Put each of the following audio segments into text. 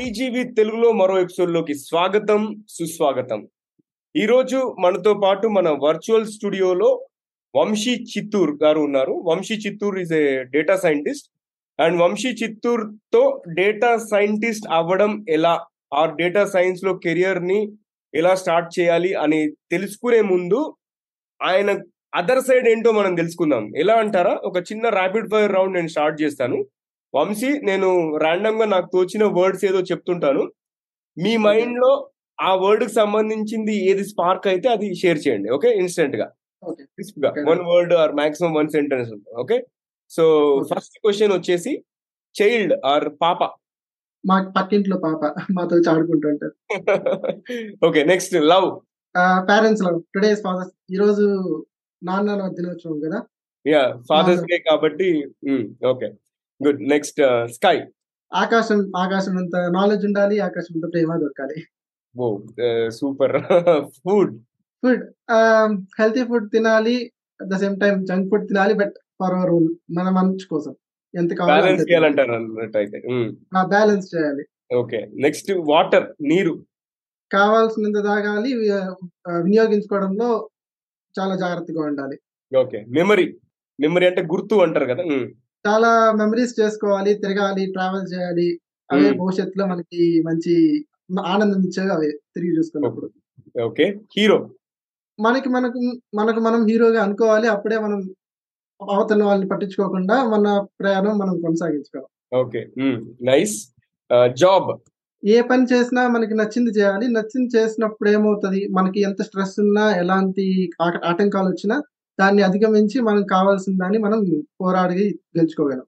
TGV తెలుగులో మరో ఎపిసోడ్లోకి స్వాగతం, సుస్వాగతం. ఈరోజు మనతో పాటు మన వర్చువల్ స్టూడియోలో వంశీ చిత్తూర్ గారు ఉన్నారు. Vamshi Chittoor is a data scientist and Vamshi చిత్తూర్తో డేటా సైంటిస్ట్ అవ్వడం ఎలా, ఆ డేటా సైన్స్లో కెరియర్ని ఎలా స్టార్ట్ చేయాలి అని తెలుసుకునే ముందు ఆయన అదర్ సైడ్ ఏంటో మనం తెలుసుకుందాం. ఎలా అంటారా, ఒక చిన్న ర్యాపిడ్ ఫైర్ రౌండ్ నేను స్టార్ట్ చేస్తాను. వంశీ, నేను ర్యాండమ్గా నాకు తోచిన వర్డ్స్ ఏదో చెప్తుంటాను. మీ మైండ్లో ఆ వర్డ్కి సంబంధించింది ఏది స్పార్క్ అయితే అది షేర్ చేయండి. ఓకే, ఇన్స్టెంట్గా, క్రిస్ప్గా, one word or maximum one sentence. Okay, so first question వచ్చేసి చైల్డ్ ఆర్ పాప? మా పక్కింట్లో పాప, మాతో ఆడుకుంటూ ఉంటారు. Okay, next love? Parents love. Today's fathers, ఈరోజు నాన్న దినోత్సవం కదా, యా ఫాదర్స్ డే కాబట్టి. Okay, good. Next sky? ఆకాశం. ఆకాశం అంత నాలెడ్జ్ ఉండాలి, ఆకాశం అంత ప్రేమ దొరకాలి. ఓ super. Food? Food healthy food తినాలి, at the same time junk food తినాలి, బట్ ఫర్ అవర్ ఓన్, మన మంచి కోసం ఎంత కావాలి బ్యాలెన్స్ చేయాలి. Okay, next water? నీరు కావాల్సినంత తాగాలి, వినియోగించుకోవడంలో చాలా జాగ్రత్తగా ఉండాలి. Okay, memory? మెమరీ అంటే గుర్తు అంటారు కదా, చాలా మెమరీస్ చేసుకోవాలి, తిరగాలి, ట్రావెల్ చేయాలి. అవే భవిష్యత్తులో మనకి మంచి ఆనందం ఇచ్చేవి, అవే తిరిగి చూసుకున్నప్పుడు. Okay, hero? మనకు మనం హీరోగా అనుకోవాలి, అప్పుడే మనం అవతల వాళ్ళని పట్టించుకోకుండా మన ప్రయాణం మనం కొనసాగించుకోవాలి. Okay, nice. జాబ్? ఏ పని చేసినా మనకి నచ్చింది చేయాలి, నచ్చింది చేసినప్పుడు ఏమవుతుంది, మనకి ఎంత స్ట్రెస్ ఉన్నా ఎలాంటి ఆటంకాలు వచ్చినా దాన్ని అధిగమించి మనం కావాల్సిన దాన్ని మనం పోరాడి గెలుచుకోగలం.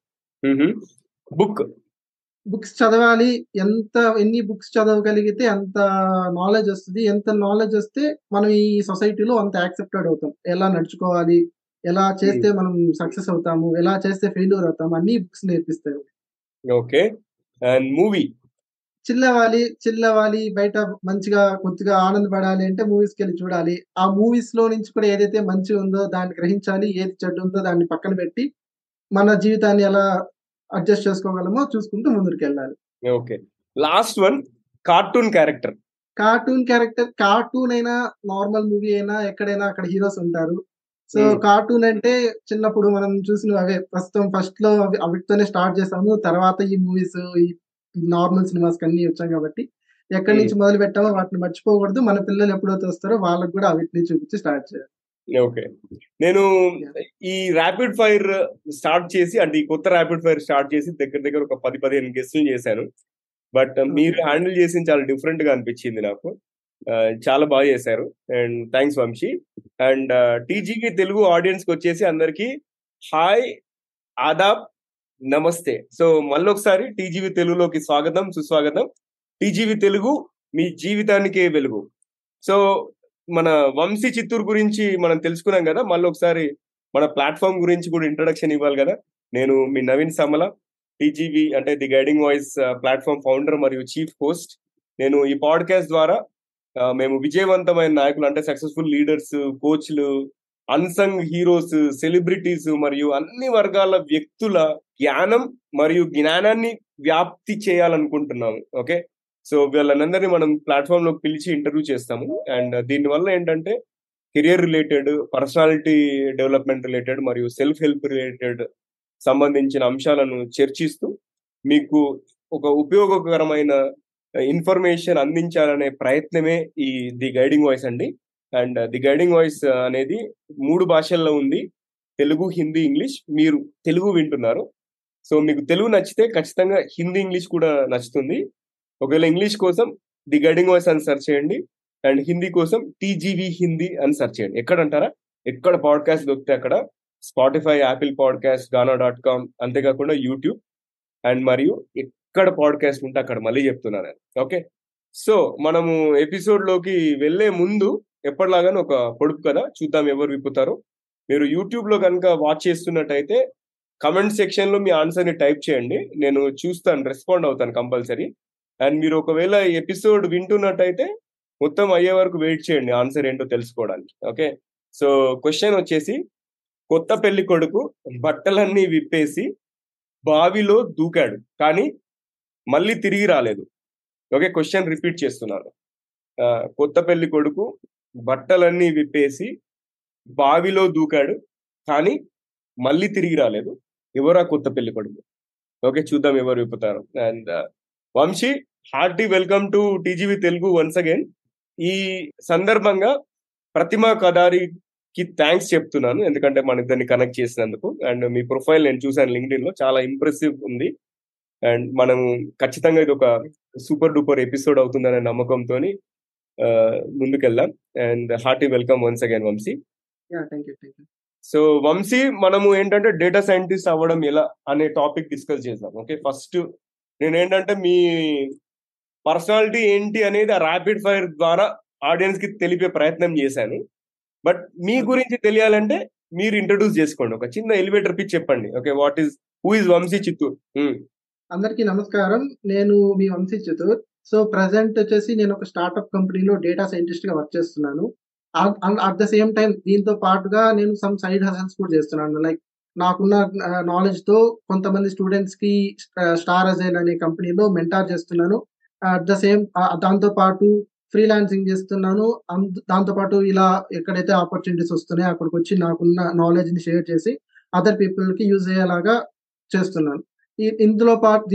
బుక్? బుక్స్ చదవాలి, ఎన్ని బుక్స్ చదవగలిగితే అంత నాలెడ్జ్ వస్తుంది, ఎంత నాలెడ్జ్ వస్తే మనం ఈ సొసైటీలో అంత యాక్సెప్టెడ్ అవుతాం. ఎలా నడుచుకోవాలి, ఎలా చేస్తే మనం సక్సెస్ అవుతాము, ఎలా చేస్తే ఫెయిల్యూర్ అవుతాము, అన్ని బుక్స్ నేర్పిస్తాయి. Okay, and movie? చిల్లవాలి, చిల్లవాలి, బయట మంచిగా కొద్దిగా ఆనందపడాలి అంటే మూవీస్కి వెళ్ళి చూడాలి. ఆ మూవీస్ లో నుంచి కూడా ఏదైతే మంచి ఉందో దాన్ని గ్రహించాలి, ఏది చెడ్డ ఉందో దాన్ని పక్కన పెట్టి మన జీవితాన్ని ఎలా అడ్జస్ట్ చేసుకోగలమో చూసుకుంటూ ముందుకు వెళ్ళాలి. Okay, last one. Cartoon character? Cartoon character, cartoon అయినా నార్మల్ మూవీ అయినా ఎక్కడైనా అక్కడ హీరోస్ ఉంటారు. సో కార్టూన్ అంటే చిన్నప్పుడు మనం చూసిన అవే, ప్రస్తుతం ఫస్ట్ లో అవిటితోనే స్టార్ట్ చేసాము, తర్వాత ఈ మూవీస్ ఈ నార్మల్ సినిమాస్ అన్ని వచ్చాం కాబట్టి ఎక్కడి నుంచి మొదలు పెట్టామో వాటిని మర్చిపోకూడదు. మన పిల్లలు ఎప్పుడైతే వస్తారో వాళ్ళకి కూడా వీటిని చూపించి స్టార్ట్ చేయాలి. ఓకే, నేను ఈ ర్యాపిడ్ ఫైర్ స్టార్ట్ చేసి, అంటే ఈ కొత్త ర్యాపిడ్ ఫైర్ స్టార్ట్ చేసి దగ్గర ఒక 10-15 గెస్టులు చేశాను, బట్ మీరు హ్యాండిల్ చేసి చాలా డిఫరెంట్ గా అనిపించింది నాకు. చాలా బాగా చేశారు అండ్ థ్యాంక్స్ వంశీ. అండ్ టీజీకి తెలుగు ఆడియన్స్ కి వచ్చేసి అందరికి హాయ్, ఆదాబ్, నమస్తే. సో మళ్ళొకసారి టీజీవీ తెలుగులోకి స్వాగతం, సుస్వాగతం. టీజీవీ తెలుగు, మీ జీవితానికే వెలుగు. సో మన వంశీ చిత్తూర్ గురించి మనం తెలుసుకున్నాం కదా, మళ్ళొకసారి మన ప్లాట్ఫామ్ గురించి కూడా ఇంట్రడక్షన్ ఇవ్వాలి కదా. నేను మీ నవీన్ సమల, టీజీవీ అంటే the guiding voice platform founder మరియు చీఫ్ హోస్ట్. నేను ఈ పాడ్కాస్ట్ ద్వారా మేము విజయవంతమైన నాయకులు అంటే సక్సెస్ఫుల్ లీడర్స్, కోచ్లు, అన్సంగ్ హీరోస్, సెలబ్రిటీస్ మరియు అన్ని వర్గాల వ్యక్తుల జ్ఞానం మరియు జ్ఞానాన్ని వ్యాప్తి చేయాలనుకుంటున్నాము. ఓకే, సో వీళ్ళందరినీ మనం ప్లాట్ఫామ్ లో పిలిచి ఇంటర్వ్యూ చేస్తాము. అండ్ దీనివల్ల ఏంటంటే career related, personality development related మరియు సెల్ఫ్ హెల్ప్ రిలేటెడ్ సంబంధించిన అంశాలను చర్చిస్తూ మీకు ఒక ఉపయోగకరమైన ఇన్ఫర్మేషన్ అందించాలనే ప్రయత్నమే ఈ ది గైడింగ్ వాయిస్ అండి. అండ్ ది గైడింగ్ వాయిస్ అనేది 3 భాషల్లో ఉంది, తెలుగు, హిందీ, ఇంగ్లీష్. మీరు తెలుగు వింటున్నారు, సో మీకు తెలుగు నచ్చితే ఖచ్చితంగా హిందీ, ఇంగ్లీష్ కూడా నచ్చుతుంది. ఒకవేళ ఇంగ్లీష్ కోసం ది గైడింగ్ వాయిస్ అని సెర్చ్ చేయండి, అండ్ హిందీ కోసం టీజీవీ హిందీ అని సెర్చ్ చేయండి. ఎక్కడంటారా, ఎక్కడ పాడ్కాస్ట్ దొరికితే అక్కడ, స్పాటిఫై, యాపిల్ పాడ్కాస్ట్, gaana.com, అంతేకాకుండా యూట్యూబ్ అండ్ మరియు ఎక్కడ పాడ్కాస్ట్ ఉంటే అక్కడ. మళ్ళీ చెప్తున్నాను నేను. ఓకే, సో మనము ఎపిసోడ్లోకి వెళ్ళే ముందు ఎప్పటిలాగానే ఒక పొడుపు కదా, చూద్దాం ఎవరు విప్పుతారు. మీరు యూట్యూబ్లో కనుక వాచ్ చేస్తున్నట్టయితే కమెంట్ సెక్షన్లో మీ ఆన్సర్ని టైప్ చేయండి, నేను చూస్తాను, రెస్పాండ్ అవుతాను కంపల్సరీ. అండ్ మీరు ఒకవేళ ఎపిసోడ్ వింటున్నట్టయితే మొత్తం అయ్యే వరకు వెయిట్ చేయండి ఆన్సర్ ఏంటో తెలుసుకోవడానికి. ఓకే, సో క్వశ్చన్ వచ్చేసి కొత్త పెళ్లి కొడుకు బట్టలన్నీ విప్పేసి బావిలో దూకాడు, కానీ మళ్ళీ తిరిగి రాలేదు. ఓకే, క్వశ్చన్ రిపీట్ చేస్తున్నాను. కొత్త పెళ్లి కొడుకు బట్టలన్నీ విప్పేసి బావిలో దూకాడు, కానీ మళ్ళీ తిరిగి రాలేదు. ఎవరా కొత్త పెళ్లి కొడుకు? ఓకే, చూద్దాం ఎవరు విప్పుతారు. And Vamshi, hearty welcome to TGV Telugu once again. ఈ సందర్భంగా ప్రతిమా కదారికి థ్యాంక్స్ చెప్తున్నాను, ఎందుకంటే మన ఇద్దరిని కనెక్ట్ చేసినందుకు. అండ్ మీ ప్రొఫైల్ నేను చూసాను లింక్డ్ఇన్ లో, చాలా ఇంప్రెసివ్ ఉంది. అండ్ మనం ఖచ్చితంగా ఇది ఒక సూపర్ డూపర్ ఎపిసోడ్ అవుతుందనే నమ్మకంతో ముందుకెళ్దాం. And hearty welcome once again Vamshi. So Vamshi, మనము ఏంటంటే డేటా సైంటిస్ట్ అవ్వడం ఎలా అనే టాపిక్ డిస్కస్ చేద్దాం. ఓకే, ఫస్ట్ నేనేంటంటే మీ పర్సనాలిటీ ఏంటి అనేది ర్యాపిడ్ ఫైర్ ద్వారా ఆడియన్స్ కి తెలిపే ప్రయత్నం చేశాను. బట్ మీ గురించి తెలియాలంటే మీరు ఇంట్రడ్యూస్ చేసుకోండి, ఒక చిన్న ఎలివేటర్ పిచ్ చెప్పండి. Okay, who is Vamshi Chittoor? అందరికీ నమస్కారం, నేను మీ వంశీ చిత్తూర్. సో ప్రజెంట్ వచ్చేసి నేను ఒక స్టార్ట్అప్ కంపెనీలో డేటా సైంటిస్ట్ గా వర్క్ చేస్తున్నాను. అట్ ద సేమ్ టైం దీంతో పాటుగా నేను సమ్ సైడ్ హసల్స్ కూడా చేస్తున్నాను. లైక్ నాకున్న నాలెడ్జ్ తో కొంతమంది స్టూడెంట్స్ కి స్టార్ అజైల్ అనే కంపెనీలో మెంటార్ చేస్తున్నాను. అట్ ద సేమ్ దాంతో పాటు ఫ్రీలాన్సింగ్ చేస్తున్నాను. దాంతోపాటు ఇలా ఎక్కడైతే ఆపర్చునిటీస్ వస్తున్నాయో అక్కడికి వచ్చి నాకున్న నాలెడ్జ్ ని షేర్ చేసి అదర్ పీపుల్ కి యూజ్ అయ్యేలాగా చేస్తున్నాను.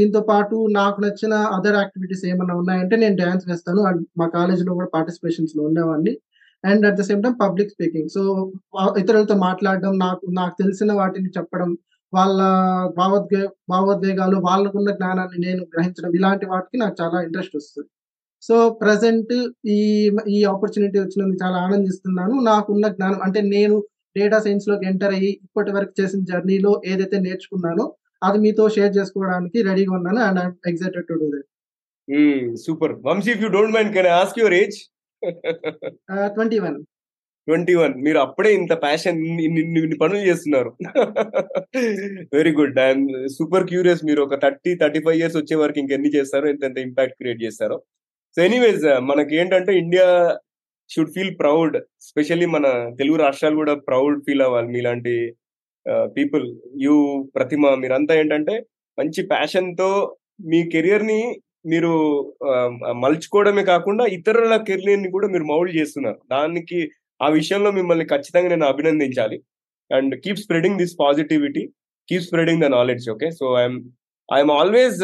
దీంతో పాటు నాకు నచ్చిన అదర్ యాక్టివిటీస్ ఏమైనా ఉన్నాయంటే నేను డ్యాన్స్ వేస్తాను. అండ్ మా కాలేజీలో కూడా పార్టిసిపేషన్స్ లో ఉండేవాడిని. And at the same time public speaking, so ఇతరులతో మాట్లాడడం, నాకు తెలిసిన వాటిని చెప్పడం, వాళ్ళ భావోద్వేగాలు, వాళ్ళకున్న జ్ఞానాన్ని నేను గ్రహించడం, ఇలాంటి వాటికి నాకు చాలా ఇంట్రెస్ట్ వస్తుంది. సో ప్రజెంట్ ఈ ఆపర్చునిటీ వచ్చినందుకు చాలా ఆనందిస్తున్నాను. నాకున్న జ్ఞానం అంటే నేను డేటా సైన్స్ లోకి ఎంటర్ అయ్యి ఇప్పటి వరకు చేసిన జర్నీలో ఏదైతే నేర్చుకున్నానో అది మీతో షేర్ చేసుకోవడానికి రెడీగా ఉన్నాను. And I'm excited to do that. Super Vamshi, if you don't mind can I ask your age? 21. మీరు అప్పుడే ఇంత ప్యాషన్, ఇన్ని పనులు చేస్తున్నారు. Very good. And super curious, మీరు ఒక 30-35 years వచ్చే వరకు ఇంకెన్ని చేస్తారో, ఎంత ఇంపాక్ట్ క్రియేట్ చేస్తారో. సో ఎనీవేస్, మనకి ఏంటంటే India should feel proud, specially మన తెలుగు రాష్ట్రాలు కూడా ప్రౌడ్ ఫీల్ అవ్వాలి మీలాంటి పీపుల్. ప్రతిమ, మీరంతా ఏంటంటే మంచి ప్యాషన్తో మీ కెరియర్ని మీరు మలుచుకోవడమే కాకుండా ఇతరుల కెరియర్ని కూడా మీరు మౌల్డ్ చేస్తున్నారు. దానికి ఆ విషయంలో మిమ్మల్ని ఖచ్చితంగా నేను అభినందించాలి. And keep spreading this positivity, keep spreading the knowledge. Okay, so I'm always,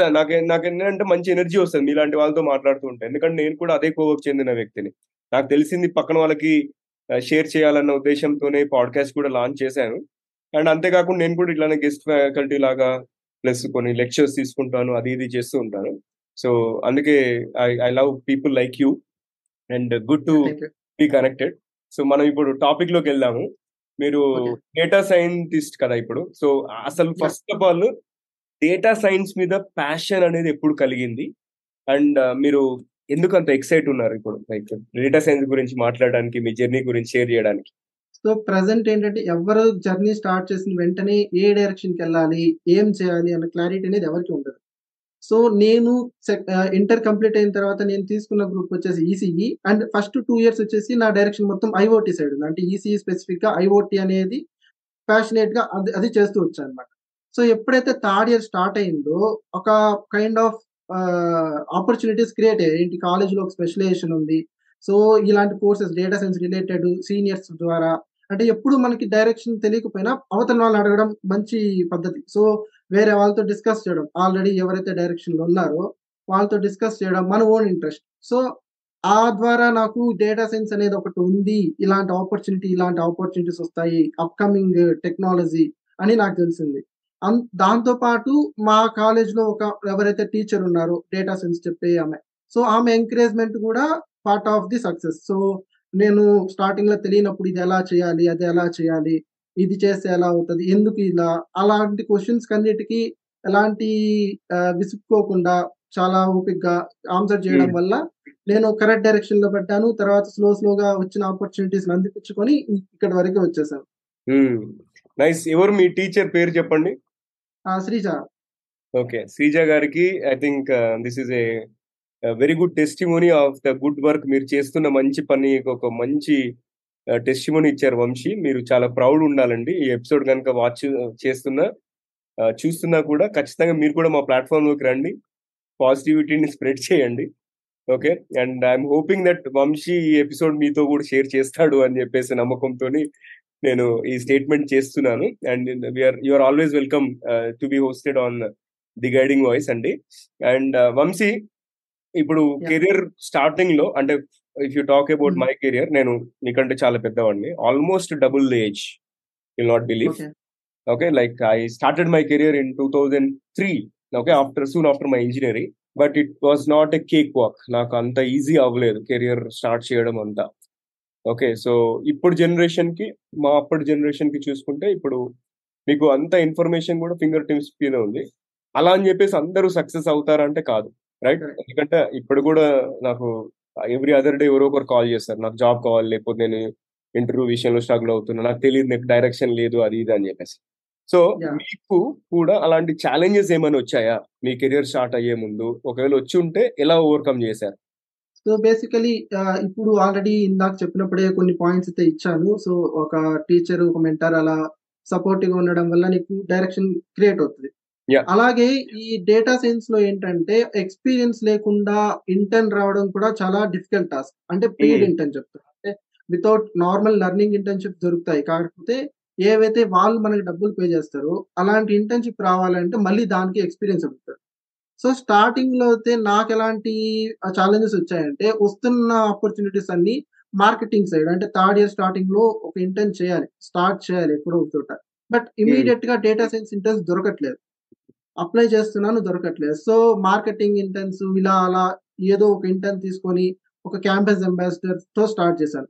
నాకు ఏంటంటే మంచి ఎనర్జీ వస్తుంది మీలాంటి వాళ్ళతో మాట్లాడుతూ ఉంటాను, ఎందుకంటే నేను కూడా అదే కోవకు చెందిన వ్యక్తిని. నాకు తెలిసింది పక్కన వాళ్ళకి షేర్ చేయాలన్న ఉద్దేశంతోనే పాడ్కాస్ట్ కూడా లాంచ్ చేశాను. అండ్ అంతేకాకుండా నేను కూడా ఇట్లానే గెస్ట్ ఫ్యాకల్టీ లాగా ప్లస్ కొన్ని లెక్చర్స్ తీసుకుంటాను, అది ఇది చేస్తూ ఉంటాను. సో అందుకే I love people like you and good to be connected. So మనం ఇప్పుడు టాపిక్ లోకి వెళ్దాము. మీరు డేటా సైంటిస్ట్ కదా ఇప్పుడు, సో అసలు first of all data science మీద ప్యాషన్ అనేది ఎప్పుడు కలిగింది? అండ్ మీరు ఎందుకు అంత ఎక్సైట్ ఉన్నారు ఇప్పుడు లైక్ డేటా సైన్స్ గురించి మాట్లాడడానికి, మీ జర్నీ గురించి షేర్ చేయడానికి? సో ప్రజెంట్ ఏంటంటే ఎవరు జర్నీ స్టార్ట్ చేసిన వెంటనే ఏ డైరెక్షన్కి వెళ్ళాలి, ఏం చేయాలి అన్న క్లారిటీ అనేది ఎవరికి ఉండదు. సో నేను ఇంటర్ కంప్లీట్ అయిన తర్వాత నేను తీసుకున్న గ్రూప్ వచ్చేసి ఈసీఈ. అండ్ ఫస్ట్ 2 years వచ్చేసి నా డైరెక్షన్ మొత్తం ఐఓటీ సైడ్ ఉంది. అంటే ఈసీఈ స్పెసిఫిక్గా ఐఓటీ అనేది ప్యాషనేట్గా అది చేస్తూ వచ్చాను అనమాట. సో ఎప్పుడైతే 3rd year స్టార్ట్ అయిందో ఒక కైండ్ ఆఫ్ ఆపర్చునిటీస్ క్రియేట్ అయ్యాయి. ఏంటి, కాలేజ్లో ఒక స్పెషలైజేషన్ ఉంది. సో ఇలాంటి courses data science related seniors ద్వారా, అంటే ఎప్పుడు మనకి డైరెక్షన్ తెలియకపోయినా అవతల వాళ్ళని అడగడం మంచి పద్ధతి. సో వేరే వాళ్ళతో డిస్కస్ చేయడం, ఆల్రెడీ ఎవరైతే డైరెక్షన్లో ఉన్నారో వాళ్ళతో డిస్కస్ చేయడం, మన ఓన్ ఇంట్రెస్ట్. సో ఆ ద్వారా నాకు డేటా సైన్స్ అనేది ఒకటి ఉంది, ఇలాంటి ఆపర్చునిటీస్ వస్తాయి, అప్కమింగ్ టెక్నాలజీ అని నాకు తెలిసింది. దాంతోపాటు మా కాలేజ్లో ఎవరైతే టీచర్ ఉన్నారో డేటా సైన్స్ చెప్పే ఆమె, సో ఆమె ఎంకరేజ్మెంట్ కూడా part of the success. So నేను స్టార్టింగ్లో తెలియనప్పుడు ఇది ఎలా చేయాలి, అది ఎలా చేయాలి, ఇది చేస్తే ఎలా అవుతుంది, ఎందుకు ఇలా, అలాంటి క్వశ్చన్స్ అన్నిటికీ ఎలాంటి విసుక్కోకుండా చాలా ఓపిక్గా ఆన్సర్ చేయడం వల్ల నేను కరెక్ట్ డైరెక్షన్లో పెట్టాను. తర్వాత స్లోగా వచ్చిన ఆపర్చునిటీస్ అందిపించుకొని ఇక్కడి వరకు వచ్చేసాను. నైస్. ఎవరు మీ టీచర్ పేరు చెప్పండి? శ్రీజ. ఓకే, శ్రీజ గారికి I think this is a very good testimony of the good work. మీరు చేస్తున్న మంచి పని ఒక మంచి టెస్టిమోనీ ఇచ్చారు వంశీ. మీరు చాలా ప్రౌడ్ ఉండాలండి. ఈ ఎపిసోడ్ కనుక చూస్తున్నా కూడా ఖచ్చితంగా మీరు కూడా మా ప్లాట్ఫామ్లోకి రండి, పాజిటివిటీని స్ప్రెడ్ చేయండి. Okay, and I'm hoping that Vamshi ఈ ఎపిసోడ్ మీతో కూడా షేర్ చేస్తాడు అని చెప్పేసి నమ్మకంతో నేను ఈ స్టేట్మెంట్ చేస్తున్నాను. And you're always welcome to be hosted on the guiding voice అండి. అండ్ వంశీ, ఇప్పుడు కెరియర్ స్టార్టింగ్ లో, అంటే if you talk about my career, నేను నీకంటే చాలా పెద్దవాడిని, almost double age, will not believe. Okay, like I started my career in 2003, okay, soon after my engineering. But it was not a cakewalk. నాకు అంత easy అవ్వలేదు career start చేయడం అంతా. Okay, so ఇప్పుడు జనరేషన్కి, మా అప్పటి జనరేషన్కి చూసుకుంటే ఇప్పుడు మీకు అంత ఇన్ఫర్మేషన్ కూడా ఫింగర్ టిప్స్ పైన ఉంది. అలా అని చెప్పేసి అందరూ సక్సెస్ అవుతారంటే కాదు, రైట్? ఎందుకంటే ఇప్పుడు కూడా నాకు ఎవ్రీ అదర్ డే ఎవరో ఒకరు కాల్ చేస్తారు, నాకు జాబ్ కావాలి, లేకపోతే నేను ఇంటర్వ్యూ విషయంలో స్ట్రగుల్ అవుతున్నా, నాకు తెలియదు, నాకు డైరెక్షన్ లేదు, అది ఇది అని చెప్పేసి. సో మీకు కూడా అలాంటి ఛాలెంజెస్ ఏమైనా వచ్చాయా మీ కెరియర్ స్టార్ట్ అయ్యే ముందు? ఒకవేళ వచ్చి ఉంటే ఎలా ఓవర్కమ్ చేశారు? సో బేసికలీ ఇప్పుడు ఆల్రెడీ ఇందాక చెప్పినప్పుడే కొన్ని పాయింట్స్ అయితే ఇచ్చాను. సో ఒక టీచర్, ఒక మెంటర్ అలా సపోర్టివ్గా ఉండడం వల్ల నీకు డైరెక్షన్ క్రియేట్ అవుతుంది. అలాగే ఈ డేటా సైన్స్ లో ఏంటంటే ఎక్స్పీరియన్స్ లేకుండా ఇంటర్న్ రావడం కూడా చాలా డిఫికల్ట్ టాస్క్. అంటే పెయిడ్ ఇంటర్న్ చెప్తారు, అంటే వితౌట్ నార్మల్ లెర్నింగ్ ఇంటర్న్షిప్ దొరుకుతాయి, కాకపోతే ఏవైతే వాళ్ళు మనకి డబ్బులు పే చేస్తారో అలాంటి ఇంటర్న్షిప్ రావాలంటే మళ్ళీ దానికి ఎక్స్పీరియన్స్ అవుతారు. సో స్టార్టింగ్ లో అయితే నాకు ఎలాంటి ఛాలెంజెస్ వచ్చాయంటే, వస్తున్న ఆపర్చునిటీస్ అన్ని మార్కెటింగ్ సైడ్, అంటే థర్డ్ ఇయర్ స్టార్టింగ్ లో ఒక ఇంటర్న్ చేయాలి, స్టార్ట్ చేయాలి ఎప్పుడో ఒకటోట, బట్ ఇమీడియట్ గా డేటా సైన్స్ ఇంటర్న్స్ దొరకట్లేదు, అప్లై చేస్తున్నాను దొరకట్లేదు. సో మార్కెటింగ్ ఇంటర్న్స్ ఇలా అలా ఏదో ఒక ఇంటర్న్ తీసుకొని ఒక క్యాంపస్ అంబాసిడర్ తో స్టార్ట్ చేశాను.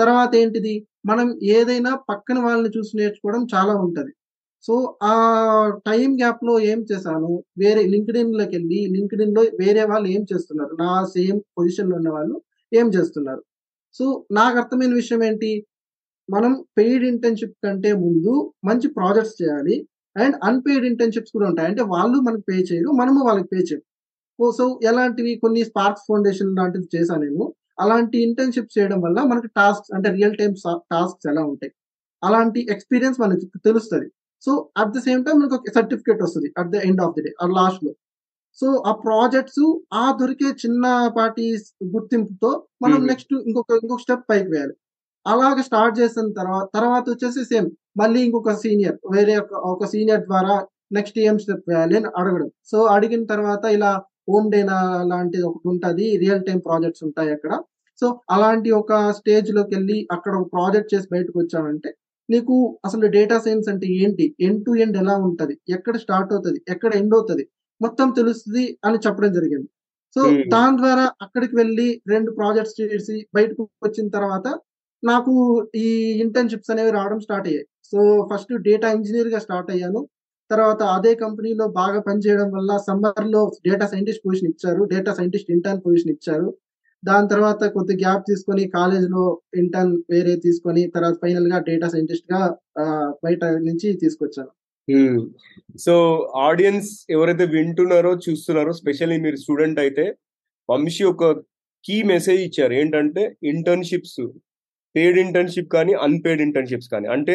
తర్వాత ఏంటిది, మనం ఏదైనా పక్కన వాళ్ళని చూసి నేర్చుకోవడం చాలా ఉంటుంది. సో ఆ టైం గ్యాప్ లో ఏం చేశాను, వేరే లింక్డ్ఇన్ లోకి వెళ్ళి లింక్డ్ఇన్ లో వేరే వాళ్ళు ఏం చేస్తున్నారు, నా సేమ్ పొజిషన్ లో ఉన్న వాళ్ళు ఏం చేస్తున్నారు. సో నాకు అర్థమైన విషయం ఏంటి, మనం పెయిడ్ ఇంటర్న్షిప్ కంటే ముందు మంచి ప్రాజెక్ట్స్ చేయాలి. అండ్ అన్పెయిడ్ ఇంటర్న్షిప్స్ కూడా ఉంటాయి, అంటే వాళ్ళు మనకు పే చేయరు, మనము వాళ్ళకి పే చేయం. సో ఎలాంటివి, కొన్ని స్పార్క్స్ ఫౌండేషన్ లాంటివి చేశాను నేను. అలాంటి ఇంటర్న్షిప్ చేయడం వల్ల మనకి టాస్క్స్, అంటే రియల్ టైమ్ టాస్క్స్ ఎలా ఉంటాయి, అలాంటి ఎక్స్పీరియన్స్ మనకి తెలుస్తుంది. So at the same time మనకు ఒక సర్టిఫికేట్ వస్తుంది at the end of the day, at last లో. సో ఆ ప్రాజెక్ట్స్, ఆ దొరికే చిన్నపాటి గుర్తింపుతో మనం నెక్స్ట్ ఇంకొక స్టెప్ పైకి వేయాలి. అలాగే స్టార్ట్ చేసిన తర్వాత వచ్చేసి సేమ్ మళ్ళీ ఇంకొక సీనియర్, వేరే ఒక సీనియర్ ద్వారా నెక్స్ట్ ఏం స్టెప్ వేయాలి అని అడగడం. సో అడిగిన తర్వాత ఇలా హోమ్ డేనా లాంటిది ఒకటి ఉంటుంది, రియల్ టైం ప్రాజెక్ట్స్ ఉంటాయి అక్కడ. సో అలాంటి ఒక స్టేజ్ లోకి వెళ్ళి అక్కడ ఒక ప్రాజెక్ట్ చేసి బయటకు వచ్చామంటే నీకు అసలు డేటా సైన్స్ అంటే ఏంటి, ఎండ్ టు ఎండ్ ఎలా ఉంటుంది, ఎక్కడ స్టార్ట్ అవుతుంది, ఎక్కడ ఎండ్ అవుతుంది మొత్తం తెలుస్తుంది అని చెప్పడం జరిగింది. సో దాని ద్వారా అక్కడికి వెళ్ళి 2 ప్రాజెక్ట్స్ చేసి బయటకు వచ్చిన తర్వాత నాకు ఈ ఇంటర్న్షిప్స్ అనేవి రావడం స్టార్ట్ అయ్యాయి. సో ఫస్ట్ డేటా ఇంజనీర్ గా స్టార్ట్ అయ్యాను. తర్వాత అదే కంపెనీలో బాగా పనిచేయడం వల్ల సమ్మర్ లో డేటా సైంటిస్ట్ పొజిషన్ ఇచ్చారు, డేటా సైంటిస్ట్ ఇంటర్న్ పొజిషన్ ఇచ్చారు. దాని తర్వాత కొద్ది గ్యాప్ తీసుకొని కాలేజీలో ఇంటర్న్ వేరే తీసుకొని తర్వాత ఫైనల్ గా డేటా సైంటిస్ట్ గా బయట నుంచి తీసుకొచ్చాను. సో ఆడియన్స్ ఎవరైతే వింటున్నారో, చూస్తున్నారో, స్పెషల్లీ మీరు స్టూడెంట్ అయితే వంశీ ఒక కీ మెసేజ్ ఇచ్చారు. ఏంటంటే ఇంటర్న్షిప్స్, పెయిడ్ ఇంటర్న్షిప్ కానీ అన్పెయిడ్ ఇంటర్న్షిప్స్ కానీ, అంటే